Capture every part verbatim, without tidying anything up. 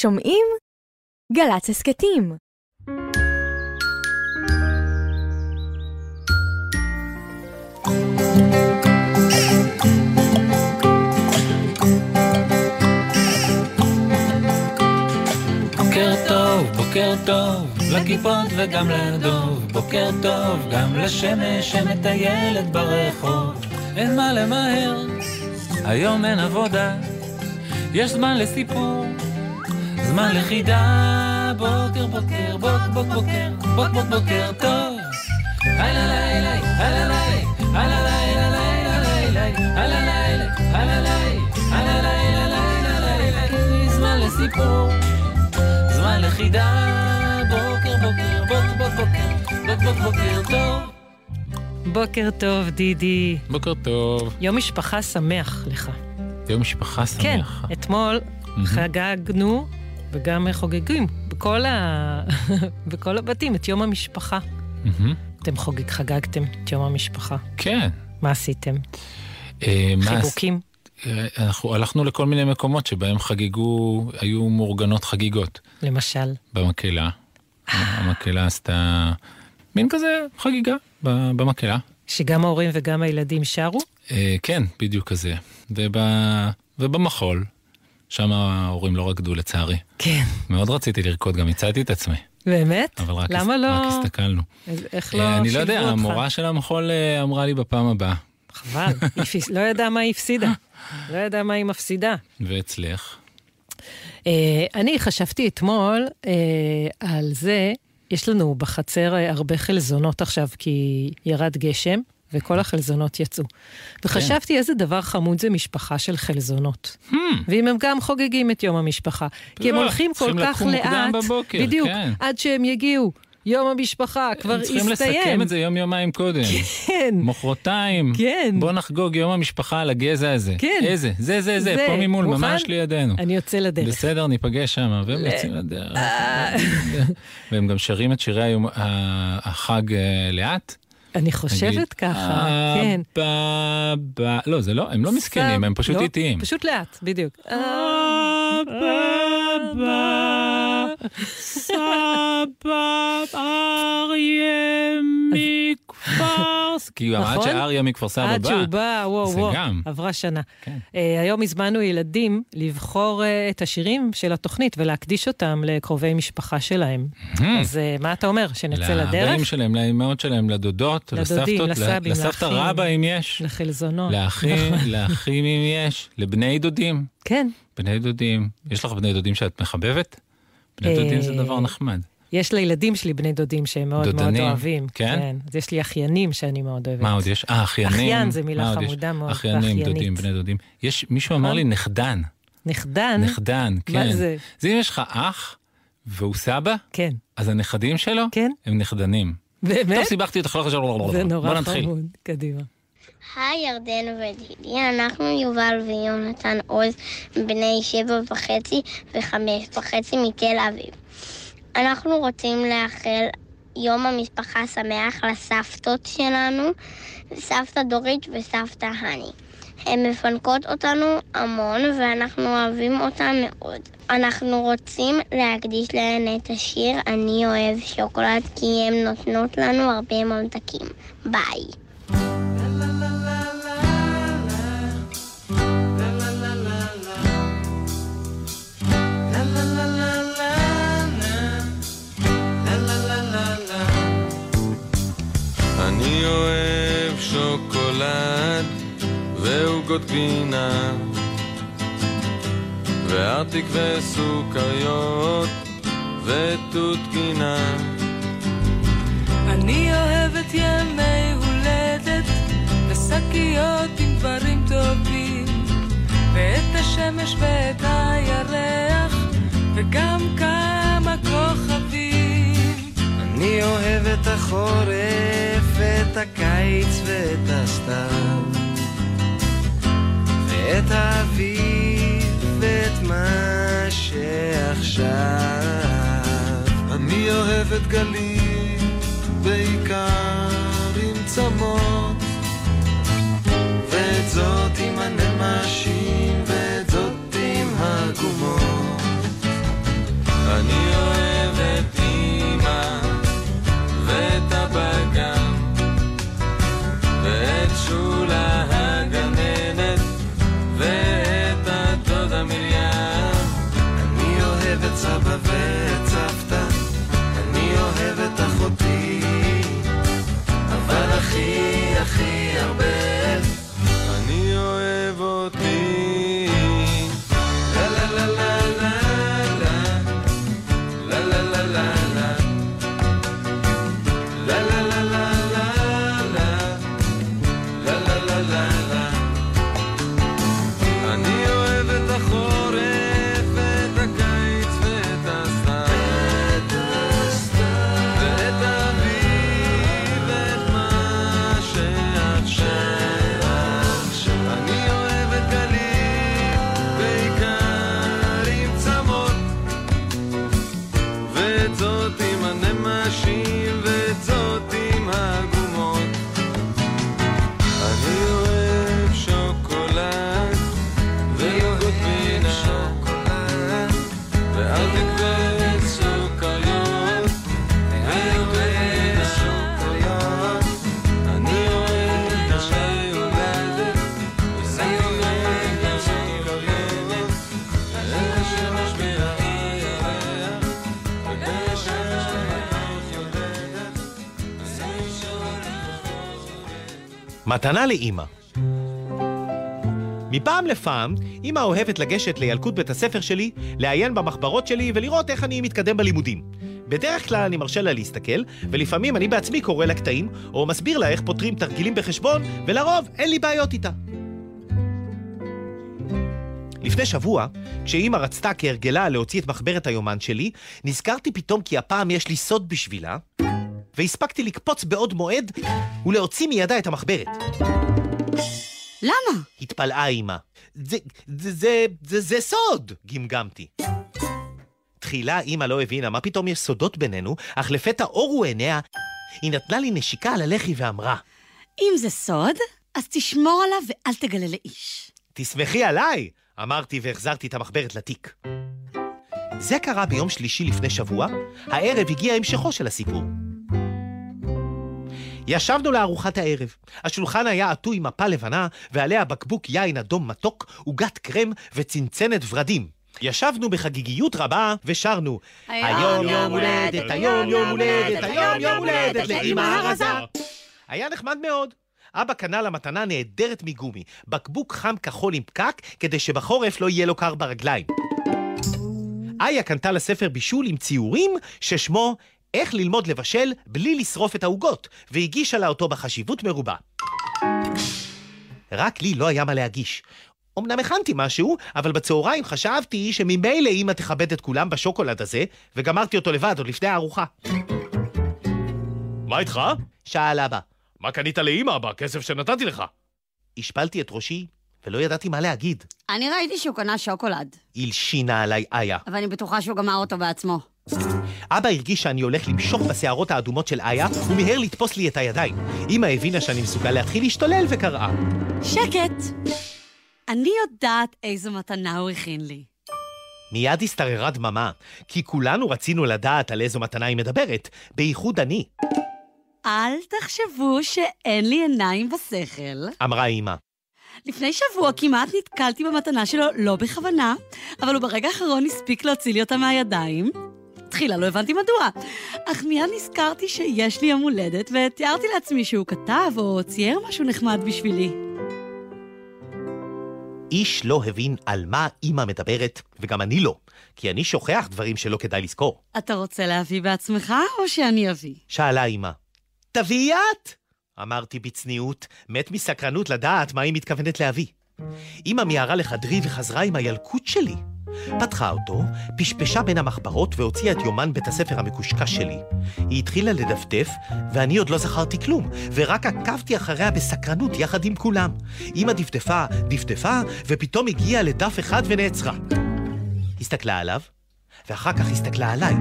שומעים? גל"צ הסכתים. בוקר טוב, בוקר טוב, לכיפות וגם לדוב, בוקר טוב, גם לשמש שמטיילת ברחוב. אין מה למהר, היום אין עבודה, יש זמן לסיפור, זמן לחידה. בוקר בוקר, בוק בוק בוקר, בוק בוק בוקר טוב. הלא לילה, הלא לילה, הלא לילה, הלא לילה, הלא לילה, הלא לילה, הלא לילה, לילה. זמן לסיפור, זמן לחידה. בוקר בוקר, בוק בוק בוקר, בוק בוק בוקר טוב. בוקר טוב, דידי. בוקר טוב. יום משפחה שמח לך. יום משפחה שמח. כן, אתמול חגגנו וגם חוגגים בכל ה... בכל הבתים את יום המשפחה. אתם חוגג, חגגתם את יום המשפחה. כן. מה עשיתם? חיבוקים? אנחנו הלכנו לכל מיני מקומות שבהם חגיגו, היו מאורגנות חגיגות. למשל? במקהלה. המקהלה עשתה מין כזה חגיגה במקהלה. שגם ההורים וגם הילדים שרו? כן, בדיוק כזה. ובמחול, שם ההורים לא רקדו לצערי. כן. מאוד רציתי לרקוד, גם הצעתי את עצמי. באמת? אבל רק הסתכלנו. איך לא שילבו אותך? אני לא יודע, המורה של המחול אמרה לי בפעם הבאה. חבל, לא ידעה מה היא הפסידה. לא ידעה מה היא מפסידה. ואצלך? אני חשבתי אתמול על זה, יש לנו בחצר הרבה חלזונות עכשיו, כי ירד גשם, וכל החלזונות יצאו. וחשבתי איזה דבר חמוד זה משפחה של חלזונות. ואם הם גם חוגגים את יום המשפחה. כי הם הולכים כל כך לאט, בדיוק, עד שהם יגיעו. יום המשפחה כבר הסתיים. צריכים לסכם את זה יום יומיים קודם. כן. מוחרתיים. כן. בוא נחגוג יום המשפחה על הגזע הזה. כן. איזה? זה, זה, זה. פה ממול, ממש לידינו. אני יוצא לדרך. בסדר, ניפגש שם, והם יוצאים לדרך. והם גם שרים את שירי החג לאט. אני חושבת ככה, כן. לא, זה לא, הם לא מסכנים, הם פשוט איטיים. פשוט לאט, בדיוק. סבא אריה מכפר כי עד שאריה מכפר סבא בא עד שהוא בא, וואו וואו, עברה שנה. היום הזמנו ילדים לבחור את השירים של התוכנית ולהקדיש אותם לקרובי משפחה שלהם. אז מה אתה אומר? שנצא לדרך? לאחים שלהם, לאמאות שלהם, לדודות, לסבתות, לסבתא רבא אם יש, לחלזונות, לאחים, לאחים אם יש, לבני דודים. כן, בני דודים. יש לך בני דודים שאת מחבבת? בני דודים זה דבר נחמד. יש לילדים שלי בני דודים שהם מאוד מאוד אוהבים. כן? אז יש לי אחיינים שאני מאוד אוהבת. מה עוד יש? אה, אחיינים. אחיין זה מילה חמודה מאוד. אחיינים, דודים, בני דודים. יש, מישהו אמר לי נכדן. נכדן? נכדן, כן. מה זה? זה אם יש לך אח והוא סבא, אז הנכדים שלו הם נכדנים. באמת? טוב, סיבכתי אותך, לא חשוב, לא, לא, לא. זה נורא חמוד. קדימה. היי ירדן ודידי, אנחנו יובל ויונתן עוז, בני שבע וחצי וחמש וחצי מתל אביב. אנחנו רוצים לאחל יום המשפחה שמח לסבתות שלנו, סבתא דורית וסבתא הני. הן מפנקות אותנו המון ואנחנו אוהבים אותן מאוד. אנחנו רוצים להקדיש להן את השיר אני אוהב שוקולד, כי הן נותנות לנו הרבה ממתקים. ביי. אני אוהב שוקולד ועוגות גינה וארטיק וסוכריות ותות גינה. אני אוהבת ימי הולדת ושקיות עם דברים טובים ואת השמש ואת הירח וגם כמה כוכבים. אני אוהב את החורף ואת הקיץ ואת הסתיו ואת האביב ואת מה שעכשיו. אני אוהבת גלים בעיקר עם צמות ואת זאת עם הנמשים ואת זאת עם הגומות. מתנה לאמא. מפעם לפעם, אמא אוהבת לגשת לילקוט בית הספר שלי, לעיין במחברות שלי ולראות איך אני מתקדם בלימודים. בדרך כלל אני מרשה לה להסתכל, ולפעמים אני בעצמי קורא לה קטעים, או מסביר לה איך פותרים תרגילים בחשבון, ולרוב אין לי בעיות איתה. לפני שבוע, כשאמא רצתה כהרגלה להוציא את מחברת היומן שלי, נזכרתי פתאום כי הפעם יש לי סוד בשבילה, והספקתי לקפוץ בעוד מועד ולהוציא מידה את המחברת. למה? התפלאה אמא. זה, זה, זה, זה, זה סוד, גמגמתי. תחילה אמא לא הבינה מה פתאום יש סודות בינינו, אך לפתע אורו עיניה, היא נתנה לי נשיקה על הלחי ואמרה, אם זה סוד, אז תשמור עליו ואל תגלה לאיש. תשמחי עליי, אמרתי והחזרתי את המחברת לתיק. זה קרה ביום שלישי לפני שבוע, הערב הגיע המשכו של הסיפור. ישבנו לארוחת הערב. השולחן היה עטוי מפה לבנה, ועליה בקבוק יין אדום מתוק, עוגת קרם וצנצנת ורדים. ישבנו בחגיגיות רבה ושרנו, היום יום הולדת, היום יום הולדת, היום יום הולדת לאמא הרזה. היה נחמד מאוד. אבא קנה למתנה נהדרת מגומי, בקבוק חם כחול עם פקק, כדי שבחורף לא יהיה לו קר ברגליים. איה קנתה לספר בישול עם ציורים ששמו איך ללמוד לבשל בלי לשרוף את העוגות, והגישה לה אותו בחשיבות מרובה. רק לי לא היה מה להגיש. אמנם הכנתי משהו, אבל בצהריים חשבתי שממילא אמא תכבד את כולם בשוקולד הזה, וגמרתי אותו לבד עוד לפני הארוחה. מה איתך? שאל אבא. מה קנית לאמא בכסף שנתתי לך? השפלתי את ראשי ולא ידעתי מה להגיד. אני ראיתי שהוא קנה שוקולד. הלשינה עליי איה. אבל אני בטוחה שהוא גמר אותו בעצמו. אבא הרגיש שאני הולך למשוך בשערות האדומות של איה, ומיהר לתפוס לי את הידיים. אמא הבינה שאני מסוגל להתחיל להשתולל וקראה. שקט! אני יודעת איזו מתנה הוא הכין לי. מיד הסתררה דממה, כי כולנו רצינו לדעת על איזו מתנה היא מדברת, בייחוד אני. אל תחשבו שאין לי עיניים בשכל, אמרה אמא. לפני שבוע כמעט נתקלתי במתנה שלו לא בכוונה, אבל הוא ברגע האחרון הספיק להוציא לי אותה מהידיים. תחילה לא הבנתי מדוע, אך מיד נזכרתי שיש לי יום הולדת, ותיארתי לעצמי שהוא כתב או צייר משהו נחמד בשבילי. איש לא הבין על מה אמא מדברת, וגם אני לא, כי אני שוכח דברים שלא כדאי לזכור. אתה רוצה להביא בעצמך או שאני אביא? שאלה אמא. תביאי את? אמרתי בצניעות, מת מסקרנות לדעת מה היא מתכוונת להביא. אמא מיהרה לחדרי וחזרה עם הילקוט שלי. פתחה אותו, פשפשה בין המחברות והוציאה את יומן בית הספר המקושקש שלי. היא התחילה לדפדף, ואני עוד לא זכרתי כלום, ורק עקבתי אחריה בסקרנות יחד עם כולם. אמא דפדפה, דפדפה, ופתאום הגיעה לדף אחד ונעצרה. הסתכלה עליו, ואחר כך הסתכלה עליי.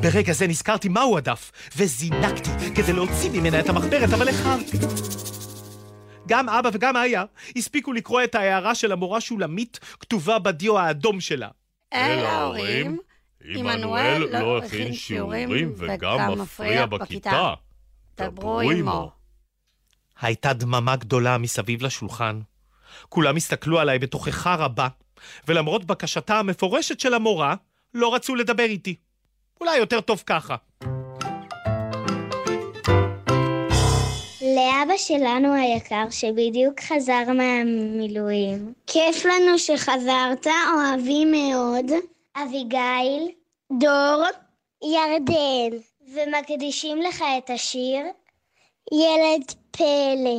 ברגע זה נזכרתי מהו הדף, וזינקתי כדי להוציא ממנה את המחברת, אבל איחרתי. גם אבא וגם איה הספיקו לקרוא את ההערה של המורה שולמית כתובה בדיו האדום שלה. אל ההורים, עמנואל לא הכין שיעורים וגם מפריע בכיתה. דברו עמו. הייתה דממה גדולה מסביב לשולחן. כולם הסתכלו עליי בתוכחה רבה, ולמרות בקשתה המפורשת של המורה, לא רצו לדבר איתי. אולי יותר טוב ככה. לאבא שלנו היקר שבדיוק חזר מהמילואים. כיף לנו שחזרת, אוהבים מאוד. אביגיל, דור, ירדן, ומקדישים לך את השיר ילד פלא.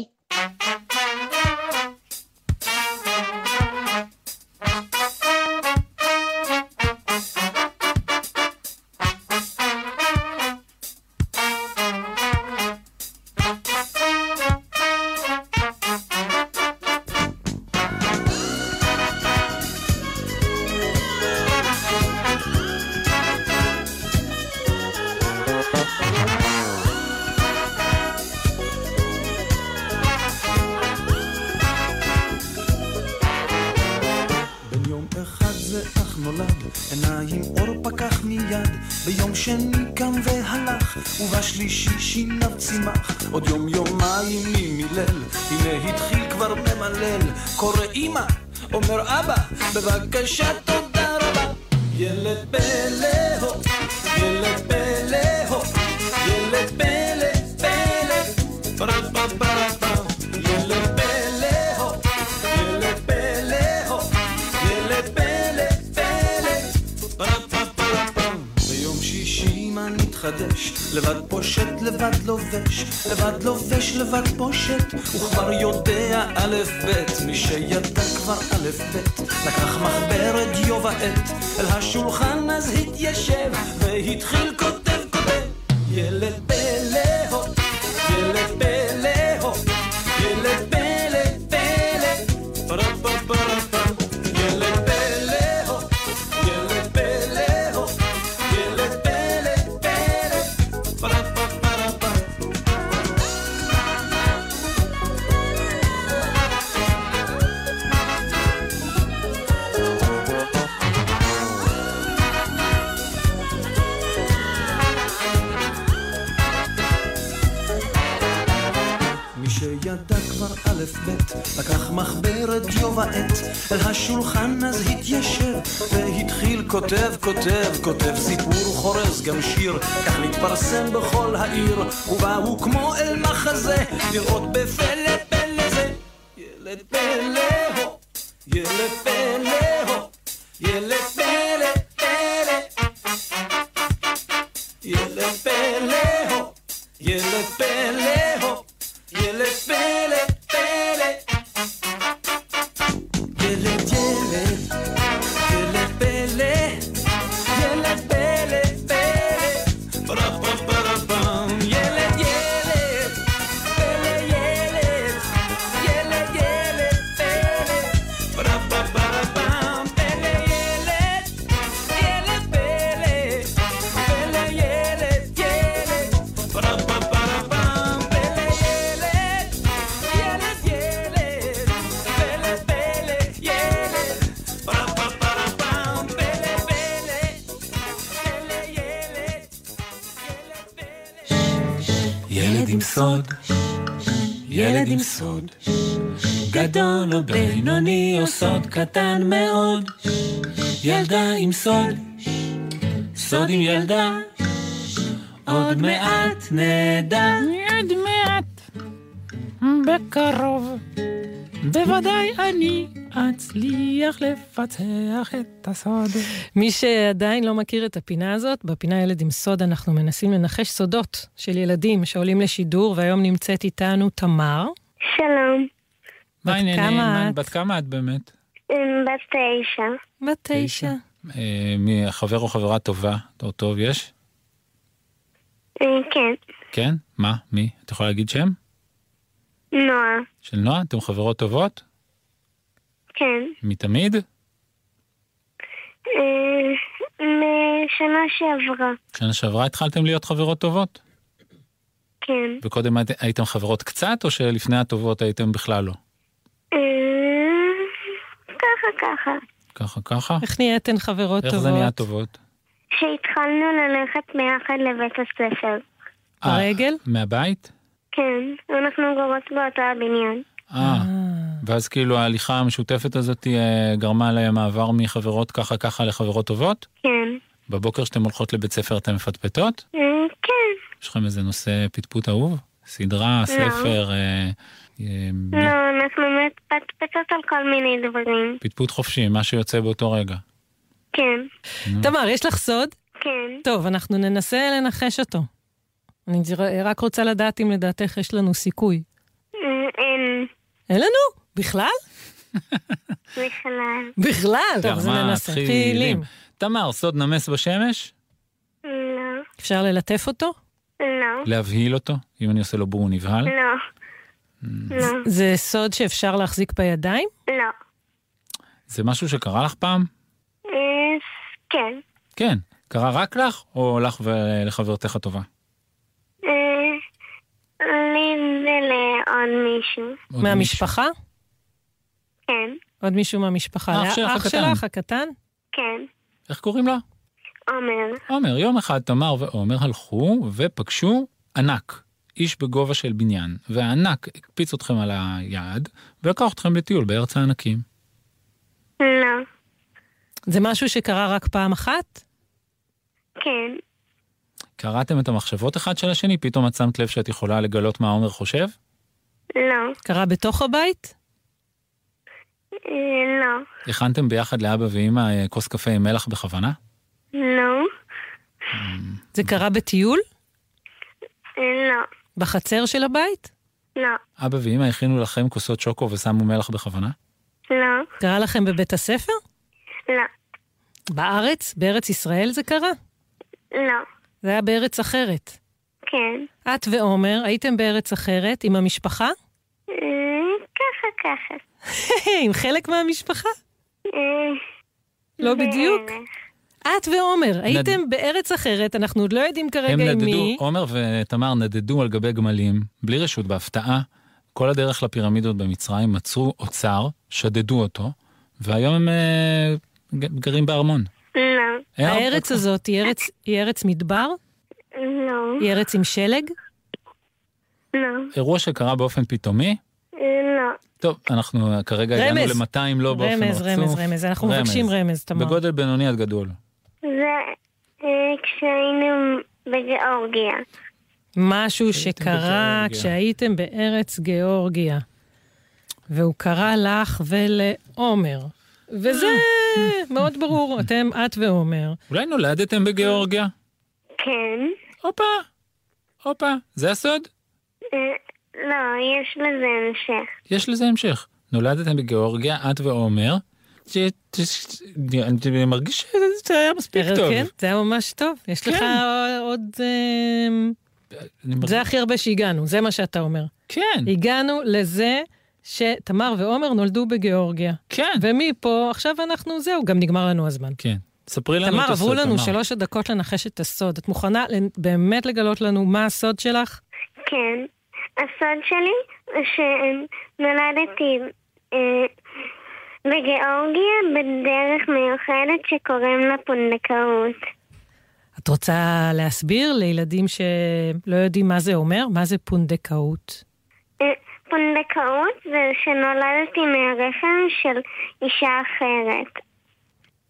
ובשלישי שיניו צימח, עוד יום יומיים ממילל, הנה התחיל כבר ממלל, קורא אמא, אומר אבא, בבקשה תודה רבה. ילד פלא הוא, ילד פלא הוא, ילד פלא פלא, פרה פרה פרה פרה מתחדש, לבד פושט, לבד לובש, לבד לובש, לבד פושט, הוא כבר יודע א' ב', מי שידע כבר א' ב', לקח מחברת יו ועת, אל השולחן אז התיישב, והתחיל כותב כותב, ילד פלאו, ילד פלאו, ילד פלא פלא, פרפ פרפ לקח מחברת יו ועת, אל השולחן אז התיישב, והתחיל כותב, כותב, כותב סיפור, חורז גם שיר, כך להתפרסם בכל העיר, ובאו כמו אל מחזה, לראות בפלא פלא זה. ילד פלא הו, ילד פלא הו, ילד פלא פלא, ילד פלא הו, ילד פלא הו, ילד פלא סוד גדול או בינוני או סוד קטן מאוד, ילדה עם סוד, סוד עם ילדה, עוד מעט נדע, עוד מעט בקרוב בוודאי אני אצליח לפצח את הסוד. מי שעדיין לא מכיר את הפינה הזאת, בפינה ילד עם סוד אנחנו מנסים לנחש סודות של ילדים שעולים לשידור, והיום נמצאת איתנו תמר. שלום. בת כמה את? בת כמה את באמת? בת תשע. בת תשע. חבר או חברה טובה או טוב יש? כן. כן? מה? מי? את יכולה להגיד שם? נועה. של נועה? אתם חברות טובות? כן. מתמיד? משנה שעברה. שנה שעברה התחלתם להיות חברות טובות? כן. וקודם הייתם חברות קצת, או שלפני הטובות הייתם בכלל לא? ככה, ככה. ככה, ככה? איך נהייתן חברות טובות? איך זה נהיה טובות? שהתחלנו ללכת מאחד לבית הספר. ברגל? מהבית? כן, אנחנו גרות באותו הבניין. אה, ואז כאילו ההליכה המשותפת הזאת גרמה להם מעבר מחברות ככה ככה לחברות טובות? כן. בבוקר שאתם הולכות לבית ספר אתם מפטפטות? כן. יש לכם איזה נושא פטפוט אהוב? סדרה, ספר? לא, אנחנו מפטפטות על כל מיני דברים. פטפוט חופשי, מה שיוצא באותו רגע. כן. תמר, יש לך סוד? כן. טוב, אנחנו ננסה לנחש אותו. אני רק רוצה לדעת אם לדעתך יש לנו סיכוי. אין. אין לנו? בכלל? בכלל. בכלל? טוב, זה ננסה. פעילים. תמר, סוד נמס בשמש? לא. אפשר ללטף אותו? לא. להבהיל אותו? אם אני עושה לו בואו נבהל? לא. זה סוד שאפשר להחזיק בידיים? לא. זה משהו שקרה לך פעם? כן. כן. קרה רק לך, או לך ולחברתך הטובה? לי ולעוד מישהו. מהמשפחה? כן. עוד מישהו מהמשפחה. אח שלך הקטן? כן. איך קוראים לה? עומר. עומר. יום אחד תמר ועומר הלכו ופגשו ענק, איש בגובה של בניין, והענק הקפיץ אתכם על היד ולקח אתכם לטיול בארץ הענקים. לא. זה משהו שקרה רק פעם אחת? כן. קראתם את המחשבות אחד של השני? פתאום את שמת לב שאת יכולה לגלות מה עומר חושב? לא. קרה בתוך הבית? לא. הכנתם ביחד לאבא ואמא כוס קפה עם מלח בכוונה? לא. זה קרה בטיול? לא. בחצר של הבית? לא. אבא ואמא הכינו לכם כוסות שוקו ושמו מלח בכוונה? לא. קרה לכם בבית הספר? לא. בארץ? בארץ ישראל זה קרה? לא. זה היה בארץ אחרת? כן. את ועומר הייתם בארץ אחרת עם המשפחה? ככה ככה. עם חלק מהמשפחה? לא בדיוק? את ועומר, הייתם בארץ אחרת, אנחנו עוד לא יודעים כרגע עם מי. עומר ותמר נדדו על גבי גמלים, בלי רשות, בהפתעה, כל הדרך לפירמידות במצרים, מצאו אוצר, שדדו אותו, והיום הם גרים בארמון. לא. הארץ הזאת היא ארץ מדבר? לא. היא ארץ עם שלג? לא. אירוע שקרה באופן פתאומי? לא. טוב, אנחנו כרגע הגענו ל-מאתיים לא באופן רצוף. רמז, רמז, רמז. אנחנו מבקשים רמז, תמר. בגודל בינוני עד גדול. זה כשהיינו בגיאורגיה. משהו שקרה כשהייתם בארץ גיאורגיה. והוא קרא לך ולעומר. וזה מאוד ברור, אתם, את ועומר. אולי נולדתם בגיאורגיה? כן. הופה, הופה. זה הסוד? לא, יש לזה המשך. יש לזה המשך. נולדתם בגיאורגיה, את ועומר. אני מרגיש שזה היה מספיק טוב. כן, זה היה ממש טוב. יש לך עוד... זה הכי הרבה שהגענו, זה מה שאתה אומר. כן. הגענו לזה שתמר ועומר נולדו בגיאורגיה. כן. ומפה, עכשיו אנחנו זהו, גם נגמר לנו הזמן. כן. ספרי לנו את הסוד, תמר. תמר, עברו לנו שלוש דקות לנחש את הסוד. את מוכנה באמת לגלות לנו מה הסוד שלך? כן. הסוד שלי הוא שנולדתי אה, בגיאורגיה בדרך מיוחדת שקוראים לה פונדקאות. את רוצה להסביר לילדים שלא יודעים מה זה אומר? מה זה פונדקאות? אה, פונדקאות זה שנולדתי מהרחם של אישה אחרת.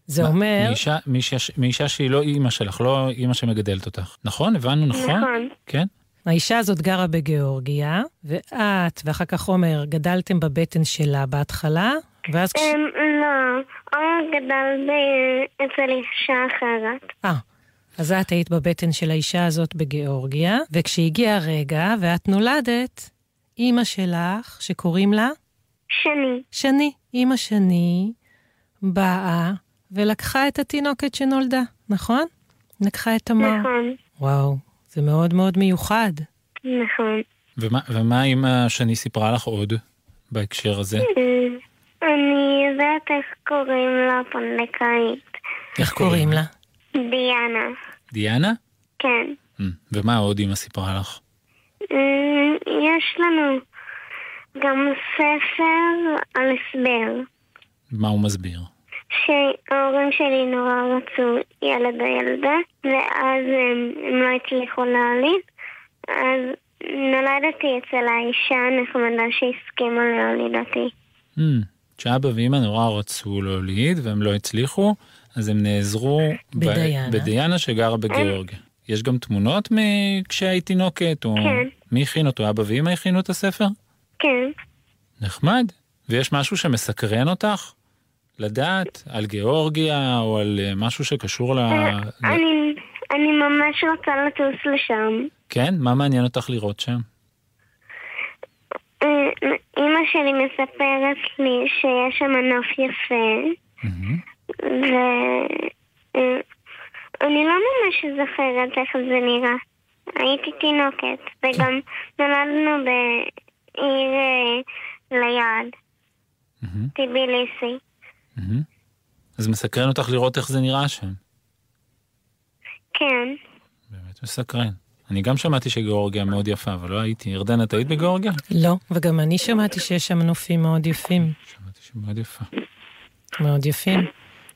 זה אומר... מאישה, מאישה, מאישה שהיא לא אימא שלך, לא אימא שמגדלת אותך. נכון? הבנו, נכון? נכון. כן? האישה הזאת גרה בגיאורגיה, ואת, ואחר כך עומר, גדלתם בבטן שלה בהתחלה, ואז... לא, עומר גדל אצל אישה אחרת. אה, אז את היית בבטן של האישה הזאת בגיאורגיה, וכשהגיע הרגע, ואת נולדת, אימא שלך, שקוראים לה? שני. שני. אימא שני באה ולקחה את התינוקת שנולדה, נכון? לקחה את תמר. נכון. וואו. זה מאוד מאוד מיוחד. נכון. ומה, ומה אמא שאני סיפרה לך עוד בהקשר הזה? אני יודעת איך קוראים לה פונדקאית. איך קוראים לה? דיאנה. דיאנה? כן. ומה עוד אמא סיפרה לך? יש לנו גם ספר על הסבר. מה הוא מסביר? שההורים שלי נורא רצו ילד או ילדה, ואז הם, הם לא הצליחו להוליד, אז נולדתי אצל האישה הנחמדה שהסכימה להוליד אותי. Mm, שאבא ואמא נורא רצו להוליד, והם לא הצליחו, אז הם נעזרו בדיינה, ב- בדיינה שגרה בגיאורגיה. יש גם תמונות כשהייתי תינוקת, או... כן. מי הכין אותו? אבא ואמא הכינו את הספר? כן. נחמד. ויש משהו שמסקרן אותך? לדעת על גיאורגיה או על משהו שקשור ל... אני, אני ממש רוצה לטוס לשם. כן? מה מעניין אותך לראות שם? אמא שלי מספרת לי שיש שם נוף יפה, ואני לא ממש זוכרת איך זה נראה. הייתי תינוקת, וגם נולדנו בעיר ליד, טיביליסי. אז מסקרן אותך לראות איך זה נראה שם? כן. באמת מסקרן. אני גם שמעתי שגיאורגיה מאוד יפה, אבל לא הייתי. ירדן, את היית בגיאורגיה? לא, וגם אני שמעתי שיש שם נופים מאוד יפים. שמעתי שמאוד יפה. מאוד יפים.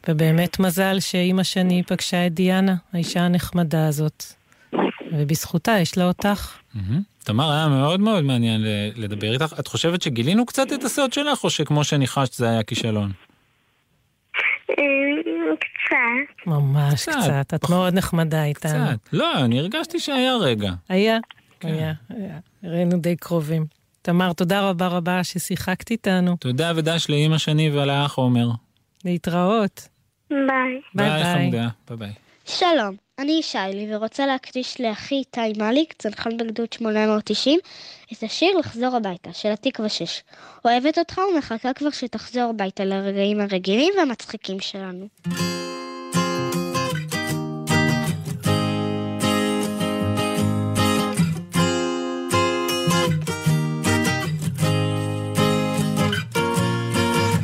ובאמת מזל שאמא שני פגשה את דיאנה, האישה הנחמדה הזאת. ובזכותה יש לה אותך. תמר, היה מאוד מאוד מעניין לדבר איתך. את חושבת שגילינו קצת את הסוד שלך, או שכמו שניחשת זה היה כישלון? קצת. ממש קצת. את מאוד נחמדה איתנו. קצת. לא, אני הרגשתי שהיה רגע. היה. היה. ראינו די קרובים. תמר, תודה רבה רבה ששיחקת איתנו. תודה ודש לאמא שני ולאח עומר. להתראות. ביי. ביי ביי. ביי חמדה. ביי ביי. שלום, אני ישיילי ורוצה להקדיש לאחי איתי מליק, צנחן בגדוד שמונה מאות תשעים, את השיר לחזור הביתה של התקווה שש. אוהבת אותך ומחכה כבר שתחזור הביתה לרגעים הרגילים והמצחיקים שלנו.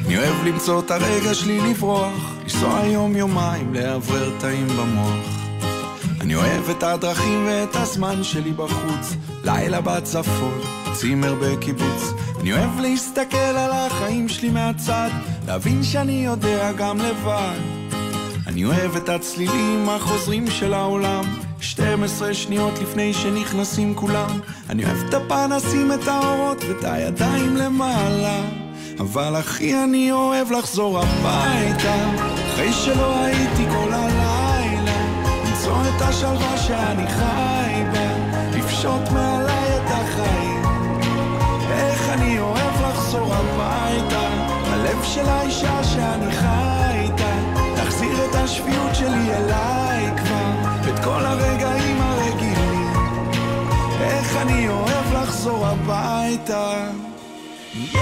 אני אוהב למצוא את הרגע שלי לברוח, לנסוע יום יומיים, לעבר תאים במוח. אני אוהב את הדרכים ואת הזמן שלי בחוץ, לילה בצפון, צימר בקיבוץ. אני אוהב להסתכל על החיים שלי מהצד, להבין שאני יודע גם לבד. אני אוהב את הצלילים החוזרים של העולם, שתים עשרה שניות לפני שנכנסים כולם. אני אוהב את הפנסים, את האורות ואת הידיים למעלה, אבל אחי אני אוהב לחזור הביתה, אחרי שלא הייתי כל הלילה, למצוא את השלווה שאני חי בה, לפשוט מעלי את החיים. איך אני אוהב לחזור הביתה, הלב של האישה שאני חי איתה, תחזיר את השפיות שלי אליי כבר, את כל הרגעים הרגילים. איך אני אוהב לחזור הביתה. Yeah!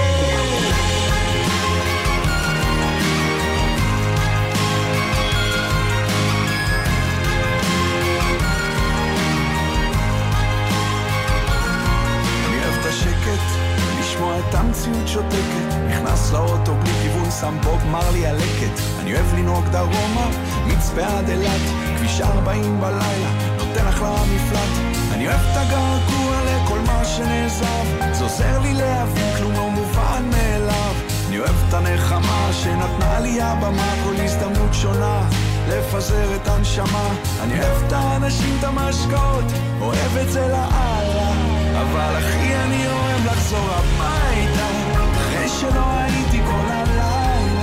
לשמוע את המציאות שותקת, נכנס לאוטו בלי כיוון, שם בוב מר לי הלקט. אני אוהב לנהוג דרומה, מצפה עד אילת, כביש ארבעים בלילה, נותן אחלה מפלט. אני אוהב את הגעגוע לכל מה שנעזב, זה עוזר לי להבין כלום לא מובן מאליו. אני אוהב את הנחמה שנתנה לי הבמה, כל הזדמנות שונה לפזר את הנשמה. אני אוהב את האנשים, את המשקעות, אוהב את זה לאללה, אבל אחי אני אוהב לחזור הביתה, אחרי שלא הייתי כל הלילה,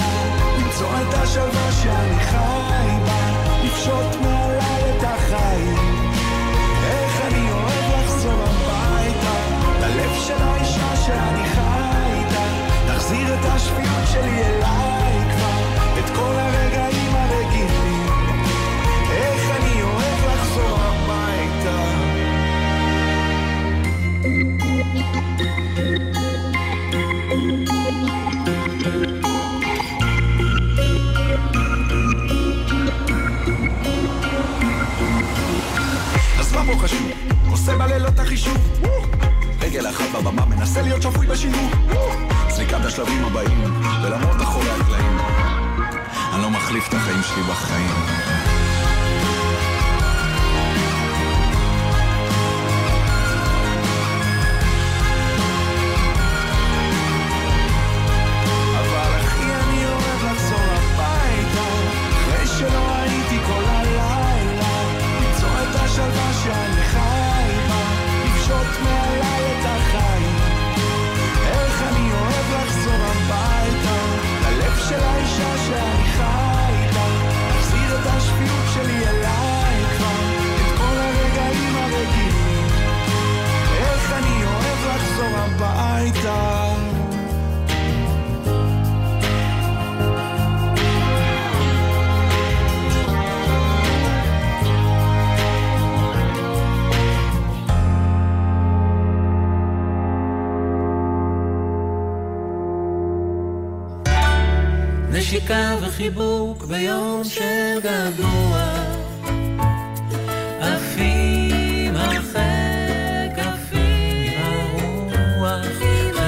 למצוא את השלווה שאני חי בה, לפשוט מעליי את החיים. איך אני אוהב לחזור הביתה, ללב של האישה שאני חי איתה, תחזיר את השפיות שלי אליי כבר, את כל הרגעים הרגילים. איך אני אוהב לחזור הביתה. אז מה פה חשוב? עושה בלילות החישוב, רגל אחת בבמה מנסה להיות שפוי בשיווק, זריקת השלבים הבאים ולמרות אחורי הקלעים אני לא מחליף את החיים שלי בחיים. נשיקה וחיבוק ביום של געגוע, עפים הרחק, עפים הרוח, חיוך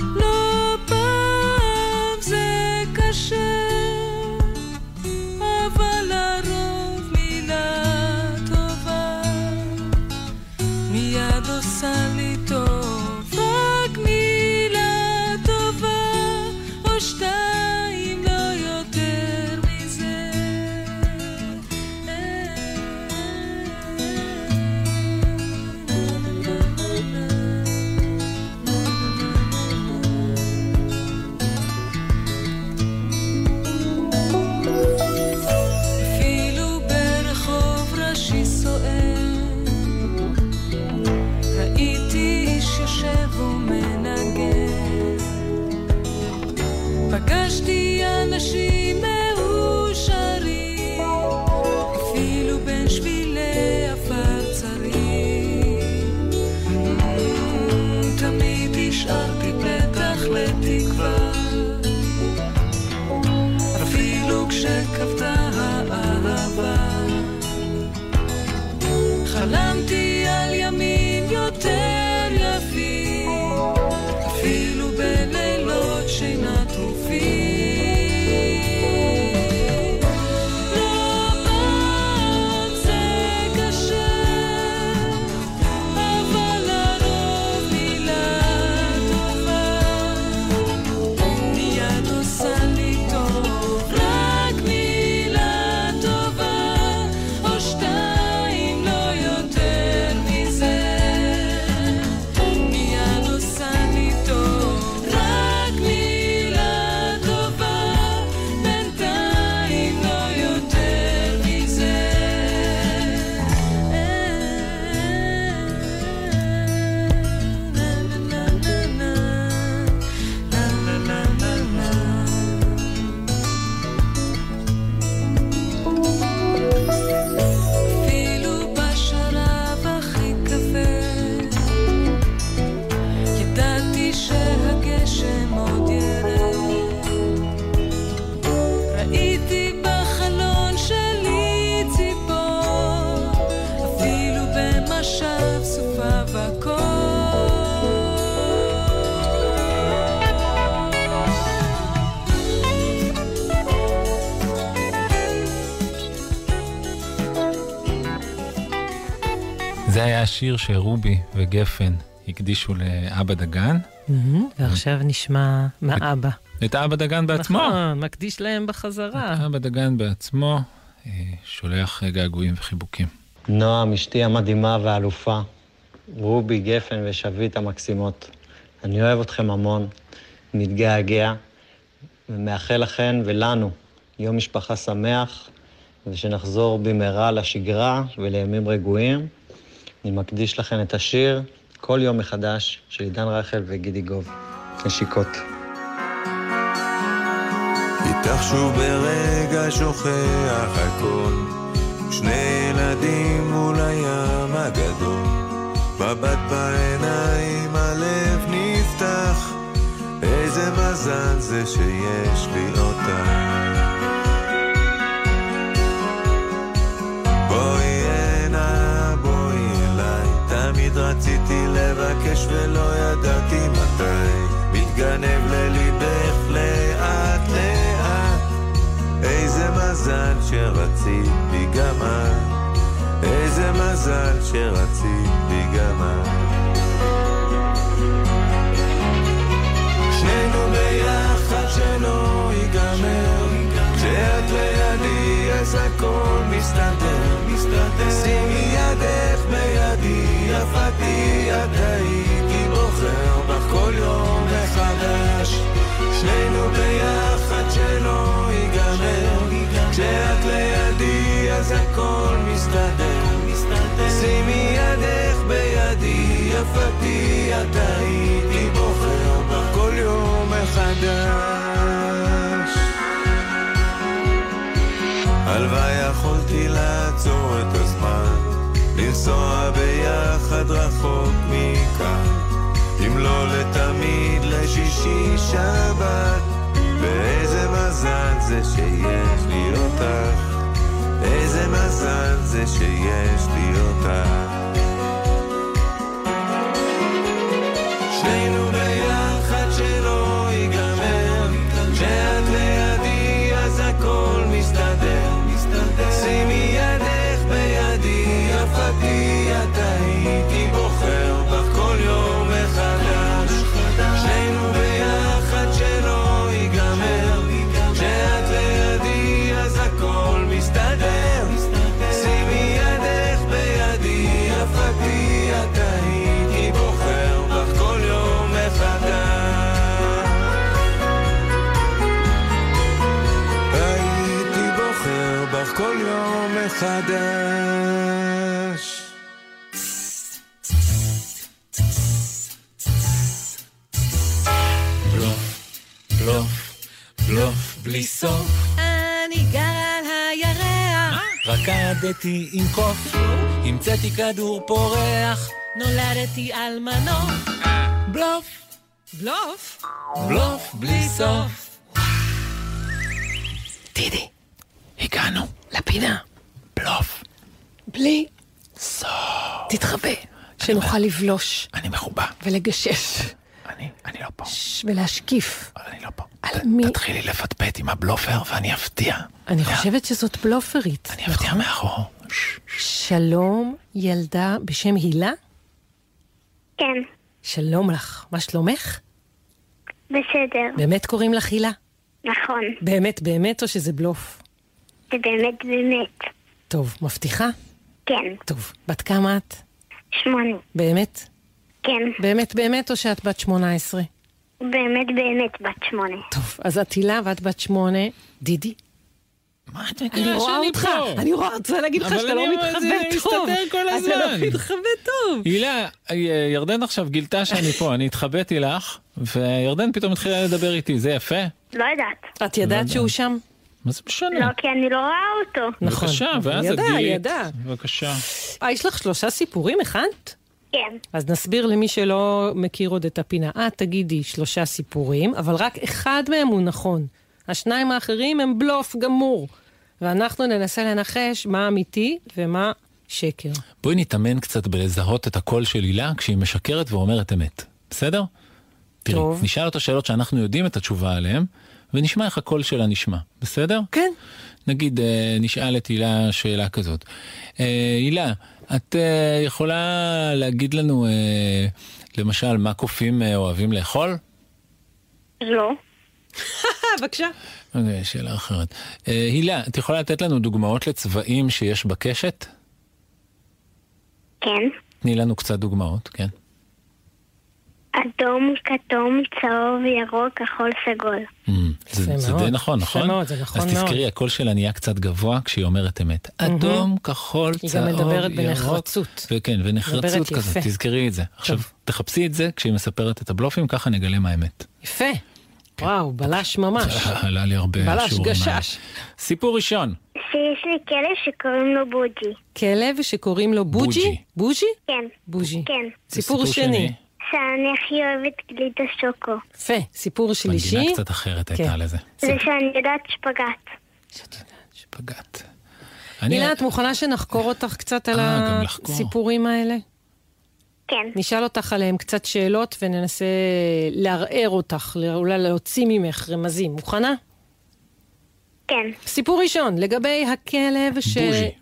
לא פעם זה קשה, אבל הרוב מילה טובה מיד עושה לי טוב. רק מילה טובה או שתיים, פגשתי אנשים מאושרים, אפילו בין שבילי עפר צרים. תמיד השארתי פתח לתקווה, אפילו כשכבתה הערבה. חלמתי על ימים יותר יפים, אפילו בלילות שינה. השיר שרובי וגפן הקדישו לאבא דגן. ועכשיו נשמע מה אבא. את אבא דגן בעצמו. נכון, מקדיש להם בחזרה. את אבא דגן בעצמו שולח געגועים וחיבוקים. נועם, אשתי המדהימה והאלופה, רובי, גפן ושבית המקסימות. אני אוהב אתכם המון, מתגעגע, ומאחל לכן ולנו יום משפחה שמח, ושנחזור במהרה לשגרה ולימים רגועים. אני מקדיש לכם את השיר כל יום מחדש של עידן רחל וגידי גוב. נשיקות. איתך שוב ברגע שוכח הכל, שני ילדים מול הים הגדול, מבט בעיניים הלב נפתח. איזה מזל זה שיש לי אותה. בואי הנה, בואי אליי, תמיד רציתי לבקש ולא ידעתי מתי. מתגנב לליבך לאט לאט, איזה מזל שרציתי גם את, איזה מזל שרציתי גם את. שנינו ביחד שלא ייגמר, כשאת לידי אז הכל מסתדר, שימי ידך בידי, יפתי ידעי, כי בוחר בך כל יום מחדש. שנינו ביחד שלא ייגמר, כשאת לידי אז הכל מסתדר, שימי ידך בידי, יפתי ידעי, כי בוחר בך כל יום מחדש. הלוואי יכולתי לעצור את הזמן, לנסוע ביחד רחוק מכאן, אם לא לתמיד לשישי שבת. ואיזה מזל זה שיש לי אותך, איזה מזל זה שיש לי אותך. שנינו ביחד שלא ייגמר, כשאת לידי אז הכל מסתדר, שימי ידך בידי, יפתי ידעי, כי בוחר בך כל יום מחדש. שנינו ביחד שלא ייגמר, כשאת לידי אז הכל מסתדר, שימי ידך בידי, יפתי ידעי, כי בוחר בך כל יום מחדש. כל יום מחדש. בלוף, בלוף, בלוף בלי סוף. אני גר על הירח, רקדתי עם קוף, המצאתי כדור פורח, נולדתי על מנוף. בלוף, בלוף, בלוף בלי סוף. דידי, הגענו לפינה בלוף בלי סוף. תתחבא שנוכל לבלוש. אני מחובה ולגשש. אני אני לא פה. ולהשקיף. אני לא פה. תתחילי לפטפט עם הבלופר ואני אפתיע. אני חושבת שזאת בלופרית. אני אפתיע מאחור. שלום, ילדה בשם הילה? כן. שלום לך, מה שלומך? בסדר. באמת קוראים לך הילה? נכון. באמת באמת או שזה בלוף? זה באמת באמת. טוב, מבטיחה? כן. טוב, בת כמה את? שמונה. באמת? כן. באמת באמת או שאת בת שמונה עשרה? באמת באמת בת שמונה. טוב, אז את הילה ואת בת שמונה. דידי? מה את מכירה שאני פה? אני רואה אותך, אני רוצה להגיד לך שאתה לא מתחבא טוב. אתה לא מתחבא טוב. הילה, ירדן עכשיו גילתה שאני פה, אני התחבאתי לך, וירדן פתאום התחילה לדבר איתי, זה יפה? לא יודעת. את ידעת שהוא שם? מה זה משנה? לא, כי אני לא רואה אותו. נכון. בבקשה, ואז את גילית. ידע, ידע. בבקשה. יש לך שלושה סיפורים, הכנת? כן. אז נסביר למי שלא מכיר עוד את הפינה. אה, תגידי, שלושה סיפורים, אבל רק אחד מהם הוא נכון. השניים האחרים הם בלוף גמור. ואנחנו ננסה לנחש מה אמיתי ומה שקר. בואי נתאמן קצת בלזהות את הקול של הילה כשהיא משקרת ואומרת אמת. בסדר? תראי, נשאל אותה שאלות שאנחנו יודעים את התשובה עליהן, ונשמע איך הקול שלה נשמע, בסדר? כן. נגיד, נשאל את הילה שאלה כזאת. הילה, את יכולה להגיד לנו, למשל, מה קופים אוהבים לאכול? לא. בבקשה. שאלה אחרת. הילה, את יכולה לתת לנו דוגמאות לצבעים שיש בקשת? כן. תני לנו קצת דוגמאות, כן. אדום, כתום, צהוב, ירוק, כחול, סגול. זה די נכון, נכון? אז תזכרי, הקול שלה נהיה קצת גבוה כשהיא אומרת אמת. אדום, כחול, צהוב, ירוק. היא גם מדברת בנחרצות. כן, ונחרצות כזאת, תזכרי את זה. עכשיו, תחפשי את זה כשהיא מספרת את הבלופים, ככה נגלה מה האמת. יפה. וואו, בלש ממש. עלה לי הרבה. בלש גשש. סיפור ראשון. שיש לי כלב שקוראים לו בוג'י. כלב שקוראים לו בוג'י? בוג'י? כן. בוג'י. כן. סיפור שני. שאני הכי אוהבת גלידה שוקו. יפה, סיפור שלישי. מנגינה קצת אחרת הייתה לזה. זה שאני יודעת שפגעת. שאת יודעת שפגעת. הילה, את מוכנה שנחקור אותך קצת על הסיפורים האלה? כן. נשאל אותך עליהם קצת שאלות וננסה לערער אותך, אולי להוציא ממך רמזים. מוכנה? כן. סיפור ראשון, לגבי הכלב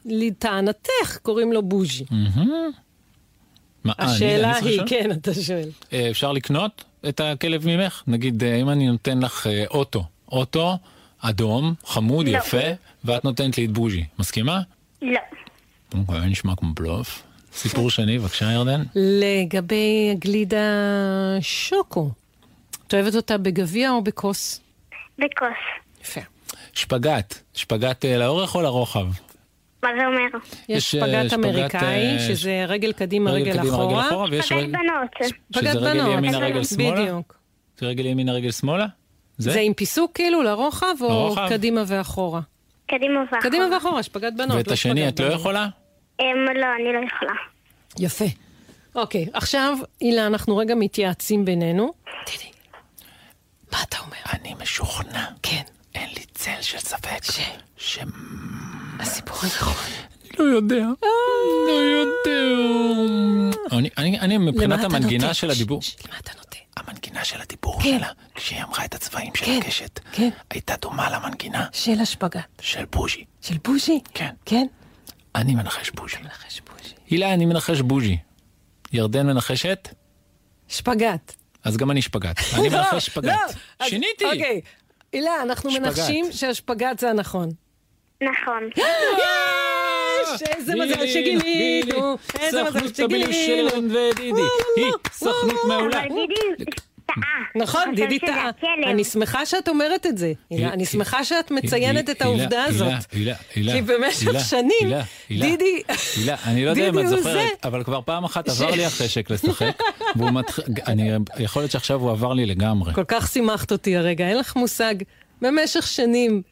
שלטענתך קוראים לו בוז'י. השאלה היא, כן, אתה שואל. אפשר לקנות את הכלב ממך? נגיד, אם אני נותן לך אוטו, אוטו אדום, חמוד, יפה, ואת נותנת לי את בוז'י. מסכימה? לא. אוקיי, נשמע כמו בלוף. סיפור שני, בבקשה ירדן. לגבי הגלידה שוקו, את אוהבת אותה בגביע או בקוס? בקוס. יפה. שפגט, שפגט לאורך או לרוחב? מה זה אומר? יש שפגט אמריקאי, שזה רגל קדימה, רגל אחורה. שפגט בנות. שזה רגל ימין, הרגל שמאלה? בדיוק. זה רגל ימין, הרגל שמאלה? זה עם פיסוק כאילו לרוחב או קדימה ואחורה? קדימה ואחורה. קדימה ואחורה, שפגט בנות. ואת השני, את לא יכולה? לא, אני לא יכולה. יפה. אוקיי, עכשיו, אילה, אנחנו רגע מתייעצים בינינו. תדעי, מה אתה אומר? אני משוכנע. כן. אין לי צל של ספק. ש... ש... הסיפור נכון. אני לא יודע. לא יודע. אני מבחינת המנגינה של הדיבור... למה אתה נוטה? המנגינה של הדיבור שלה, כשהיא אמרה את הצבעים של הקשת, הייתה דומה למנגינה... של השפגת. של בוז'י. של בוז'י? כן. כן? אני מנחש בוז'י. אתה מנחש בוז'י. הילה, אני מנחש בוז'י. ירדן מנחשת? שפגת. אז גם אני שפגת. אני מנחש שפגת. שיניתי. אוקיי. אילה, אנחנו מנחשים שהשפגת זה הנכון. נכון. יש! איזה מזל שגילינו! איזה מזל שגילינו! היא סוכנות מעולה. אבל דידי טעה. נכון, דידי טעה. אני שמחה שאת אומרת את זה. אני שמחה שאת מציינת את העובדה הזאת. כי במשך שנים, דידי... אילה, אני לא יודע אם את זוכרת, אבל כבר פעם אחת עבר לי החשק לשחק. יכול להיות שעכשיו הוא עבר לי לגמרי. כל כך שימחת אותי הרגע, אין לך מושג. במשך שנים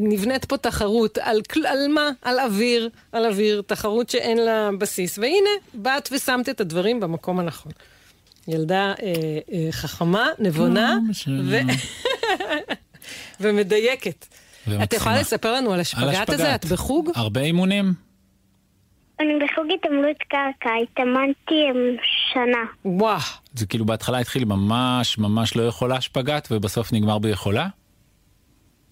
נבנית פה תחרות על, על מה? על אוויר, על אוויר, תחרות שאין לה בסיס. והנה, באת ושמת את הדברים במקום הנכון. ילדה אה, אה, חכמה, נבונה, ו... ומדייקת. את יכולה לספר לנו על השפגת הזה? את בחוג? הרבה אימונים. אני בחוג התעמלות קרקע, התאמנתי שנה. וואו. זה כאילו בהתחלה התחיל ממש ממש לא יכולה שפגת, ובסוף נגמר ביכולה?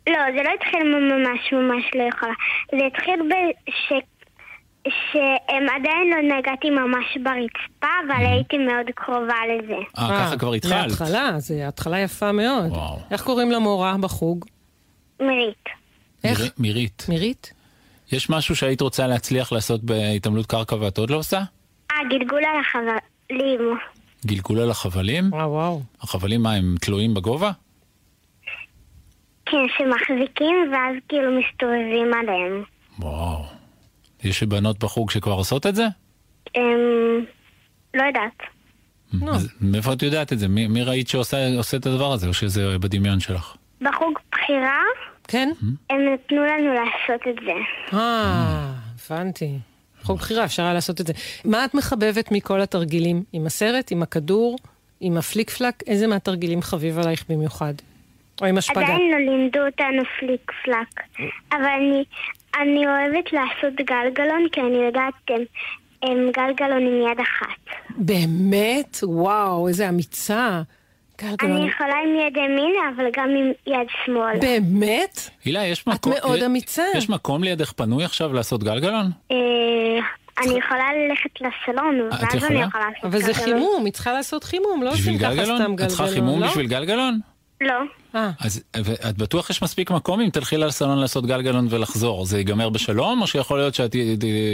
לא, זה לא התחיל ממש ממש לא יכולה. זה התחיל בש... שהם עדיין לא נגעתי ממש ברצפה, אבל הייתי מאוד קרובה לזה. אה, ככה כבר התחלת. זה התחלה, זו התחלה יפה מאוד. איך קוראים למורה בחוג? מירית. איך? מירית. מירית? יש משהו שהיית רוצה להצליח לעשות בהתעמלות קרקע ואת עוד לא עושה? אה, גלגול על החבלים. גלגול על החבלים? וואו וואו. החבלים מה, הם תלויים בגובה? כן, שמחזיקים ואז כאילו מסתובבים עליהם. וואו. יש בנות בחוג שכבר עושות את זה? אמ... לא יודעת. מאיפה את יודעת את זה? מי ראית שעושה את הדבר הזה, או שזה בדמיון שלך? בחוג בחירה? כן? הם נתנו לנו לעשות את זה. אה, הבנתי. בחוג בחירה, אפשר היה לעשות את זה. מה את מחבבת מכל התרגילים? עם הסרט, עם הכדור, עם הפליק פלק? איזה מהתרגילים חביב עלייך במיוחד? או עם השפגה? עדיין לא לימדו אותנו פליק פלק. אבל אני... אני אוהבת לעשות גלגלון, כי אני יודעת, הם, הם גלגלון עם יד אחת. באמת? וואו, איזה אמיצה. גלגלון. אני יכולה עם יד ימין, אבל גם עם יד שמאל. באמת? הילה, יש מקום... את מאוד אמיצה. יש מקום לידך פנוי עכשיו לעשות גלגלון? אה... אני יכולה ללכת לסלון, ואז אני יכולה לעשות גלגלון. אבל זה חימום, היא צריכה לעשות חימום, לא עושים ככה סתם גלגלון. את צריכה חימום בשביל גלגלון? לא. אז את בטוח יש מספיק מקום אם תלכי לסלון לעשות גלגלון ולחזור, זה ייגמר בשלום או שיכול להיות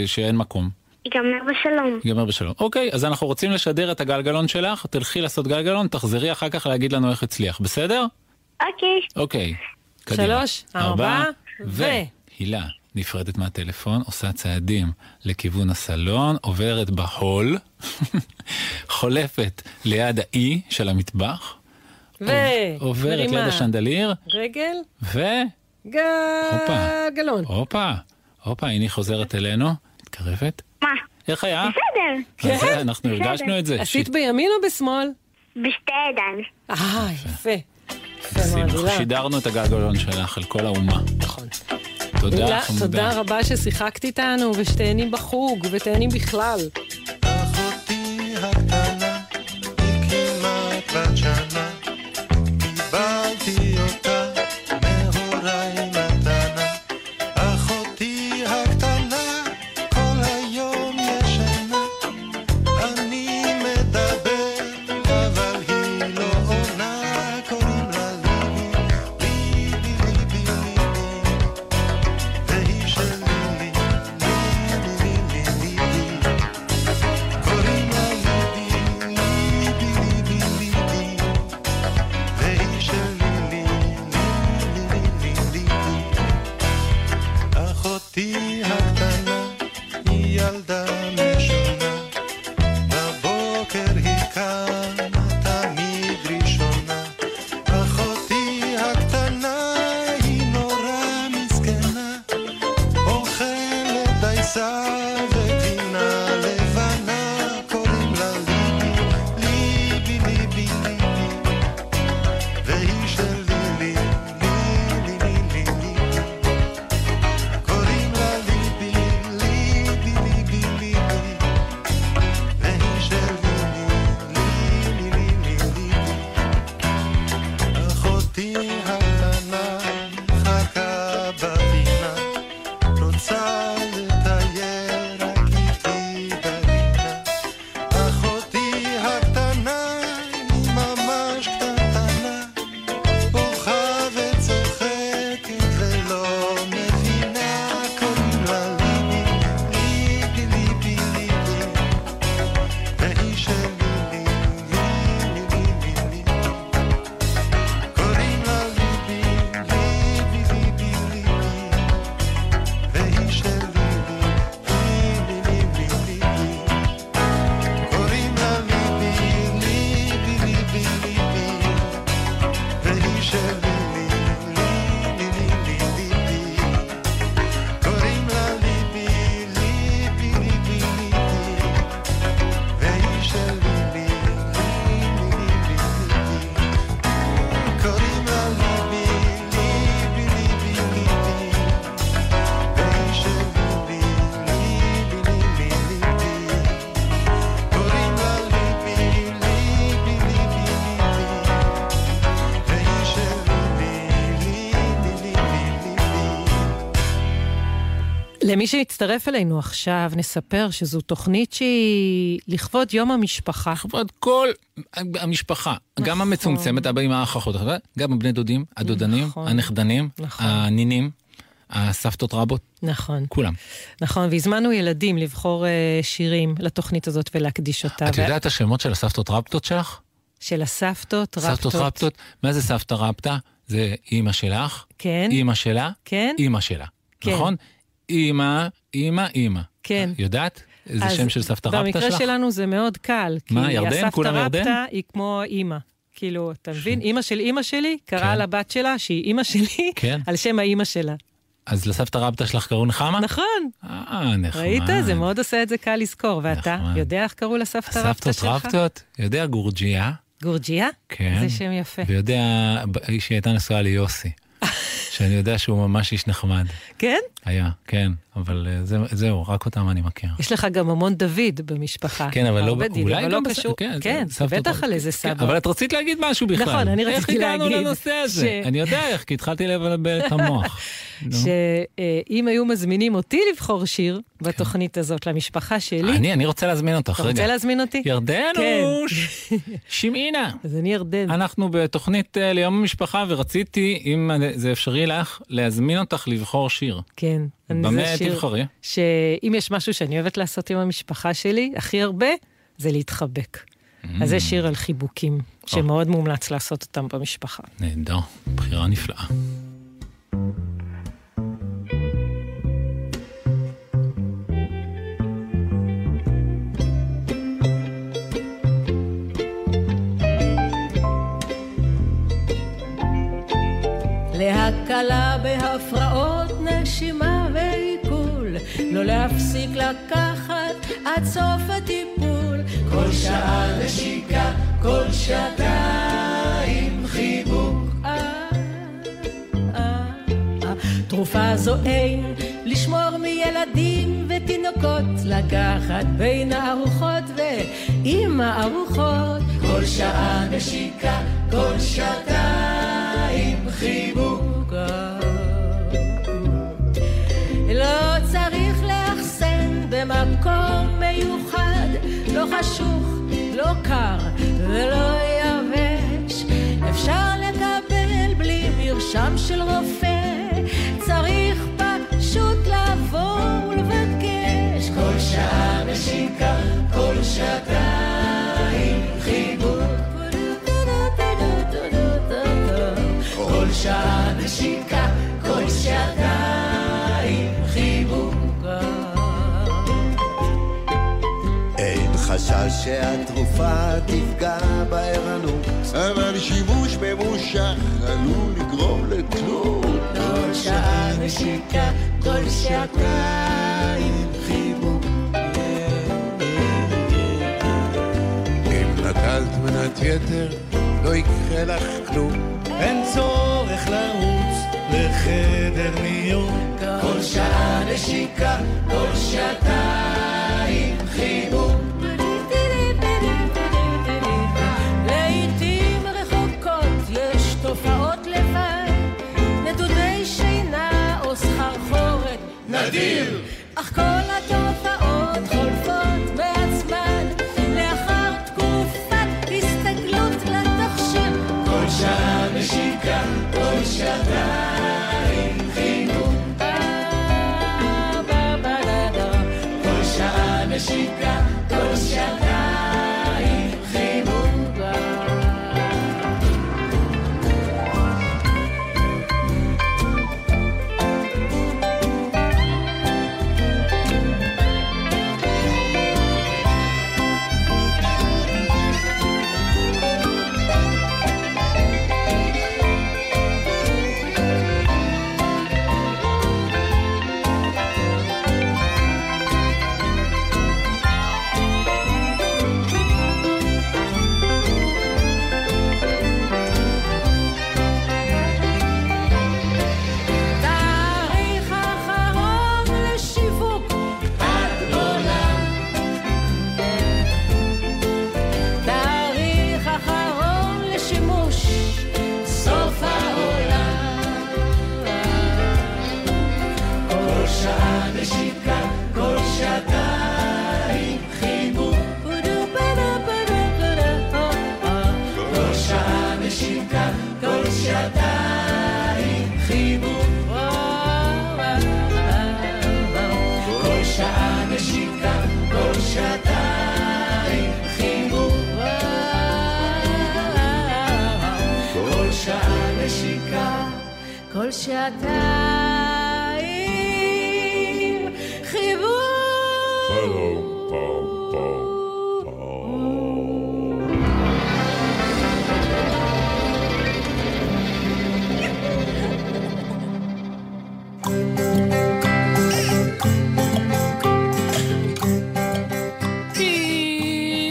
שאין מקום? ייגמר בשלום. ייגמר בשלום. אוקיי, אז אנחנו רוצים לשדר את הגלגלון שלך, תלכי לעשות גלגלון, תחזרי אחר כך להגיד לנו איך הצליח, בסדר? אוקיי. אוקיי. שלוש, ארבע, ו... הילה, נפרדת מהטלפון, עושה צעדים לכיוון הסלון, עוברת בהול, חולפת ליד האי של המטבח, עוברת ליד השנדליר רגל וגלגלון. הופה, הופה, הנה חוזרת אלינו, מתקרבת. מה? איך היה? בסדר. כן. כן? אנחנו הרגשנו את זה. עשית בימין או בשמאל? בשתי ידיים. אה, יפה. שידרנו את הגגולון שלך על כל האומה. נכון. תודה, חמודה. תודה רבה ששיחקת איתנו, ושתהנים בחוג, ותהנים בכלל. אחותי הקטנה, היא כמעט בת שנה, קיבלתי אותה מהוריי מתנה. אחותי הקטנה, כל היום ישנה, אני מדבר, אבל היא לא עונה, קוראים לה ליבי, ליבי, ליבי, ליבי, והיא של ליבי, ליבי, ליבי, ליבי, קוראים לה ליבי, ליבי, ליבי, ליבי, והיא של ליבי, ליבי, ליבי, ליבי. אחותי הקטנה, היא ילדה משונה, בבוקר היא קמה תמיד ראשונה. אחותי הקטנה היא נורא מסכנה, אוכלת דייסה וגינה לבנה, קוראים לה ליבי, ליבי, ליבי, ליבי, והיא של לילי, לילי, לילי, לילי, קוראים לה ליבי, ליבי, ליבי, ליבי, והיא של לילי, לילי, לילי, לילי. אחותי הקטנה חכה בפינה, רוצה לטייל רק איתי בגינה. אחותי הקטנה היא ממש קטנטנה, בוכה וצוחקת ולא מבינה, קוראים לה ליבי, ליבי, ליבי, ליבי, והיא של לילי, לילי, לילי, לילי, קוראים לה ליבי, ליבי, ליבי, ליבי, והיא של לילי, לילי, לילי, לילי, קוראים לה ליבי, ליבי, ליבי, ליבי, והיא של לילי, לילי, לילי, לילי, קוראים לה ליבי, ליבי, ליבי, ליבי, והיא של לילי, לילי, לילי, לילי, קוראים לה ליבי, ליבי, ליבי, ליבי, והיא של לילי, לילי, לילי, לילי, קוראים לה ליבי, ליבי, ליבי, ליבי, והיא של לילי, לילי, לילי, לילי. למי שהצטרף אלינו עכשיו, נספר שזו תוכנית שהיא לכבוד יום המשפחה. לכבוד כל המשפחה, גם המצומצמת, אבא עם האחות, גם הבני דודים, הדודנים, נכון. הנכדנים, נכון. הנינים, הסבתות רבות, נכון. כולם. נכון, והזמנו ילדים לבחור אה, שירים לתוכנית הזאת ולהקדיש אותה. את ו- יודעת את השמות של הסבתות רבתות שלך? של הסבתות, סבתות רבתות. רבתות, מה זה סבתא רבתא? זה אימא שלך, כן, אימא שלה, כן, אימא שלה, כן. נכון? אימא, אימא, אימא. כן. יודעת? איזה אז שם של סבתא רבתא שלך? במקרה שלנו זה מאוד קל. מה, ירדן? כולם ירדן? כי הסבתא רבתא היא כמו אימא. כאילו, אתה מבין? אימא של אימא שלי קראה כן. לבת שלה, שהיא אימא שלי, כן. על שם האימא שלה. אז לסבתא רבתא שלך קראו נחמה? נכון. אה, נחמד. ראית? זה מאוד עושה את זה קל לזכור. ואתה נחמד. יודע איך קראו לסבתא רבתא שלך? הסבתות רבתות, יודע גורג'יה. גורג'יה? כן. זה שם יפה. ויודע שהיא הייתה נשואה ליוסי. שאני יודע שהוא ממש איש נחמד. כן? היה, כן. אבל זה, זהו, רק אותם אני מכיר. יש לך גם המון דוד במשפחה. כן, אבל לא, בדיד, אולי אבל גם לא קשור. כן, כן בטח על איזה סבא. כן, אבל את רצית להגיד משהו בכלל. נכון, אני רציתי להגיד. איך הגענו לנושא הזה? ש... אני יודע איך, כי התחלתי לבלבל את המוח. שאם היו מזמינים אותי לבחור שיר בתוכנית הזאת למשפחה שלי... אני, אני רוצה להזמין אותך. אתה רוצה להזמין אותי? ירדנוש! שמעינה! אז אני ירדן. אנחנו בתוכנית ליום המשפחה, ורציתי, אם זה אפשרי לך, להזמין אותך לבחור שיר. כן. במה תבחרי? שאם יש משהו שאני אוהבת לעשות עם המשפחה שלי, הכי הרבה, זה להתחבק. אז זה שיר על חיבוקים, שמאוד מומלץ לעשות אותם במשפחה. נהדר, בחירה נפלאה. להקלה בהפרעות נשימה ועיכול, לא להפסיק לקחת עד סוף הטיפול, כל שעה נשיקה, כל שעתיים חיבוק. תרופה זו אין לשמור מילדים ותינוקות, לקחת בין הארוחות ועם הארוחות, כל שעה נשיקה, כל שעתיים חיבוק. לא צריך להחסן במקום מיוחד, לא חשוך, לא קר ולא יבש, אפשר לקבל בלי מרשם של רופא, צריך פשוט לבוא ולבקש, כל שעה נשיקה, כל שעתיים חיבוק, כל שעה נשיקה, כל שעתיים חיבוק. אין חשש שהתרופה תפגע בערנות, אבל שימוש ממושך עלול לגרום לתלות, כל שעה נשיקה, כל שעתיים חיבוק. אם נטלת מנת יתר לא יקרה לך כלום, אין צורך לרוץ לחדר מיון, כל שעה נשיקה, כל שעתיים חיבוק. לעתים רחוקות יש תופעות לבד, נדודי שינה או סחרחורת נדיר, אך כל התופעות חולפות בעצמן לאחר תקופת הסתגלות לתכשיר, כל שעה נשיקה, כל שעתיים חיבוק. כל שעה נשיקה, כל שעתיים חיבוק. כל שעתיים חיבוק.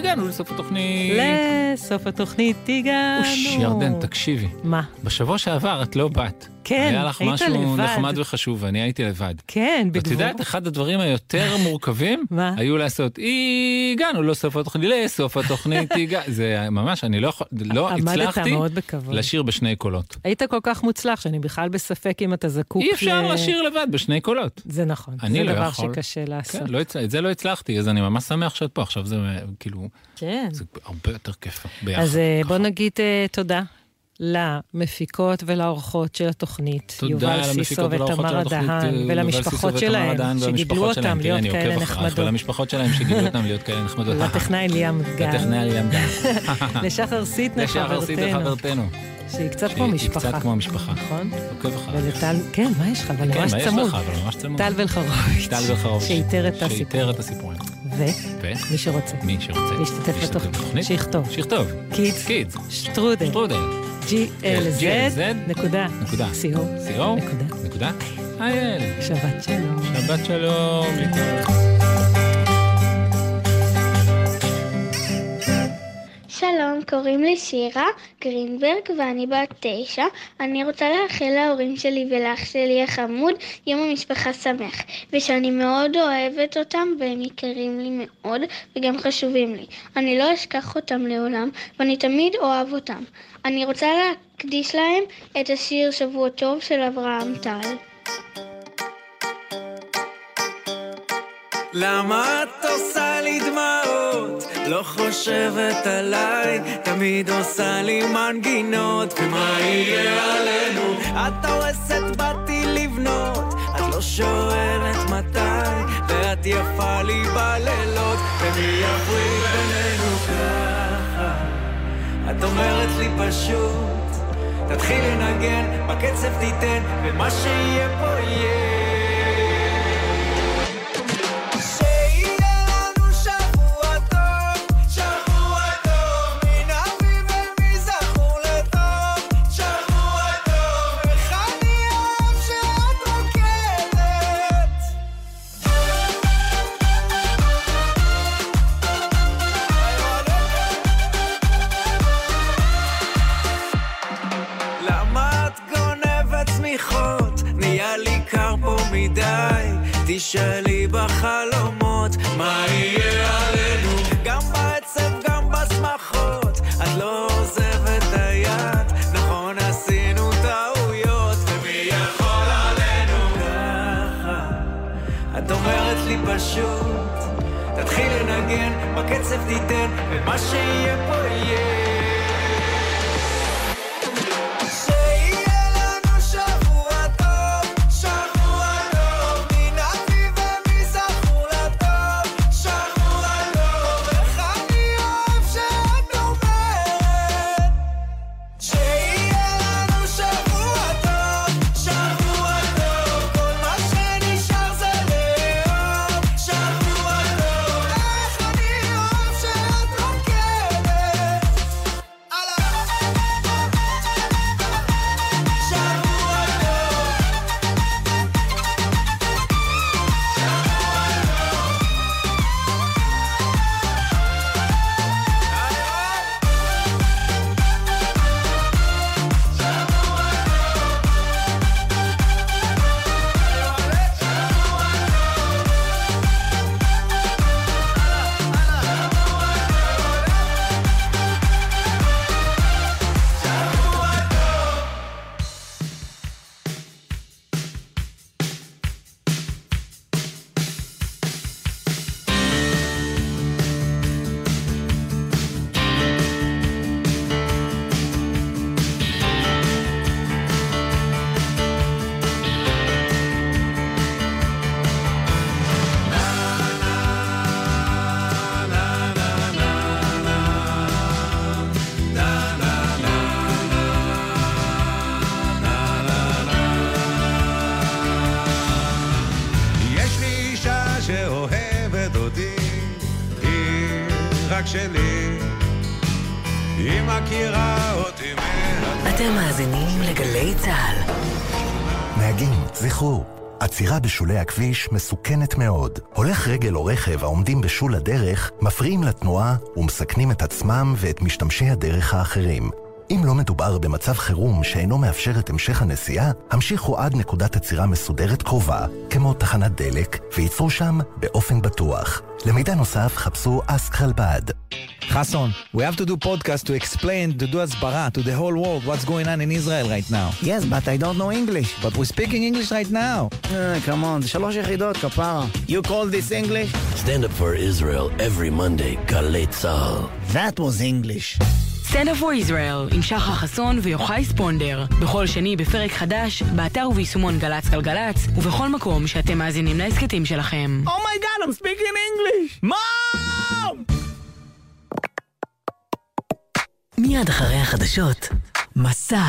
הגענו לסוף התוכנית. לסוף התוכנית הגענו. ירדן, תקשיבי. מה? בשבוע שעבר את לא באת. כן, היה לך משהו לבד. נחמד וחשוב, ואני הייתי לבד. כן, בגבור. ואת יודעת, אחד הדברים היותר מורכבים, מה? היו לעשות, הגענו לסוף התוכנית, לסוף התוכנית, הגע... זה ממש, אני לא, לא הצלחתי לשיר בשני קולות. היית כל כך מוצלח, שאני בכלל בספק אם אתה זקוק. אי אפשר ל... לשיר לבד בשני קולות. זה נכון, זה לא דבר יכול... שקשה לעשות. כן, לא, את זה לא הצלחתי, אז אני ממש שמח שאת פה. עכשיו זה כאילו, כן. זה הרבה יותר כיף ביחד. אז ככה. בוא נגיד uh, תודה. למפיקות ולאורחות של התוכנית, יובל סיסו ותמר הדהן, ולמשפחות שלהם שגידלו אותם להיות כאלה נחמדות, ולמשפחות שלהם שגידלו אותם להיות כאלה נחמדות, לטכנאי ליאם דגן, לשחר סיטנה חברתנו, שהיא קצת כמו משפחה, קצת כמו משפחה, נכון? כן, מה יש לך? אבל ממש צמוד. טל ולחרוביץ' שאיתר את הסיפורים, ומי שרוצה להשתתף בתוכנית, שיכתוב קידס שטרודל ג'י אל זד נקודה סיום נקודה היי אל. שבת שלום. שבת שלום לכל. שלום, קוראים לי שירה גרינברג ואני בת תשע. אני רוצה לאחל להורים שלי ולאח שלי החמוד יום המשפחה שמח, ושאני מאוד אוהבת אותם והם יקרים לי מאוד וגם חשובים לי. אני לא אשכח אותם לעולם ואני תמיד אוהב אותם. אני רוצה להקדיש להם את השיר שבוע טוב של אברהם טל. למה את עושה לי דמעות? לא חושבת עליי, תמיד עושה לי מנגינות, ומה יהיה עלינו? את הורסת, באתי לבנות, את לא שואלת מתי, ואת יפה לי בלילות, ומי יפריד בינינו ככה? את אומרת לי פשוט, תתחיל לנגן, בקצב תיתן, ומה שיהיה פה יהיה. שלי בחלומות מה יהיה עלינו גם בעצב גם בשמחות את לא עוזבת היד נכון עשינו טעויות ומי יכול עלינו ככה את אומרת לי פשוט תתחיל לנגן בקצב תיתן ומה שיהיה פה יהיה עצירה בשולי הכביש מסוכנת מאוד. הולך רגל או רכב העומדים בשול הדרך, מפריעים לתנועה ומסכנים את עצמם ואת משתמשי הדרך האחרים. אם לא מדובר במצב חירום שאינו מאפשר את המשך הנסיעה, המשיכו עד נקודת עצירה מסודרת קרובה, כמו תחנת דלק, וייצרו שם באופן בטוח. למידע נוסף חפשו Ask Khalbad. חסון, we have to do podcast to explain, to do הסברה to the whole world what's going on in Israel right now. Yes, but I don't know English. But we're speaking English right now. Uh, come on, זה שלוש יחידות, כפרה. You call this English? Stand up for Israel every Monday, גלי צהל. That was English. Stand up for Israel, עם שחר חסון ויוחאי ספונדר. בכל שני בפרק חדש, באתר וביישומון גלץ גלגלץ, ובכל מקום שאתם מאזינים להסקטים שלכם. Oh my God, I'm speaking English! Mom! מיד אחרי החדשות, מסע.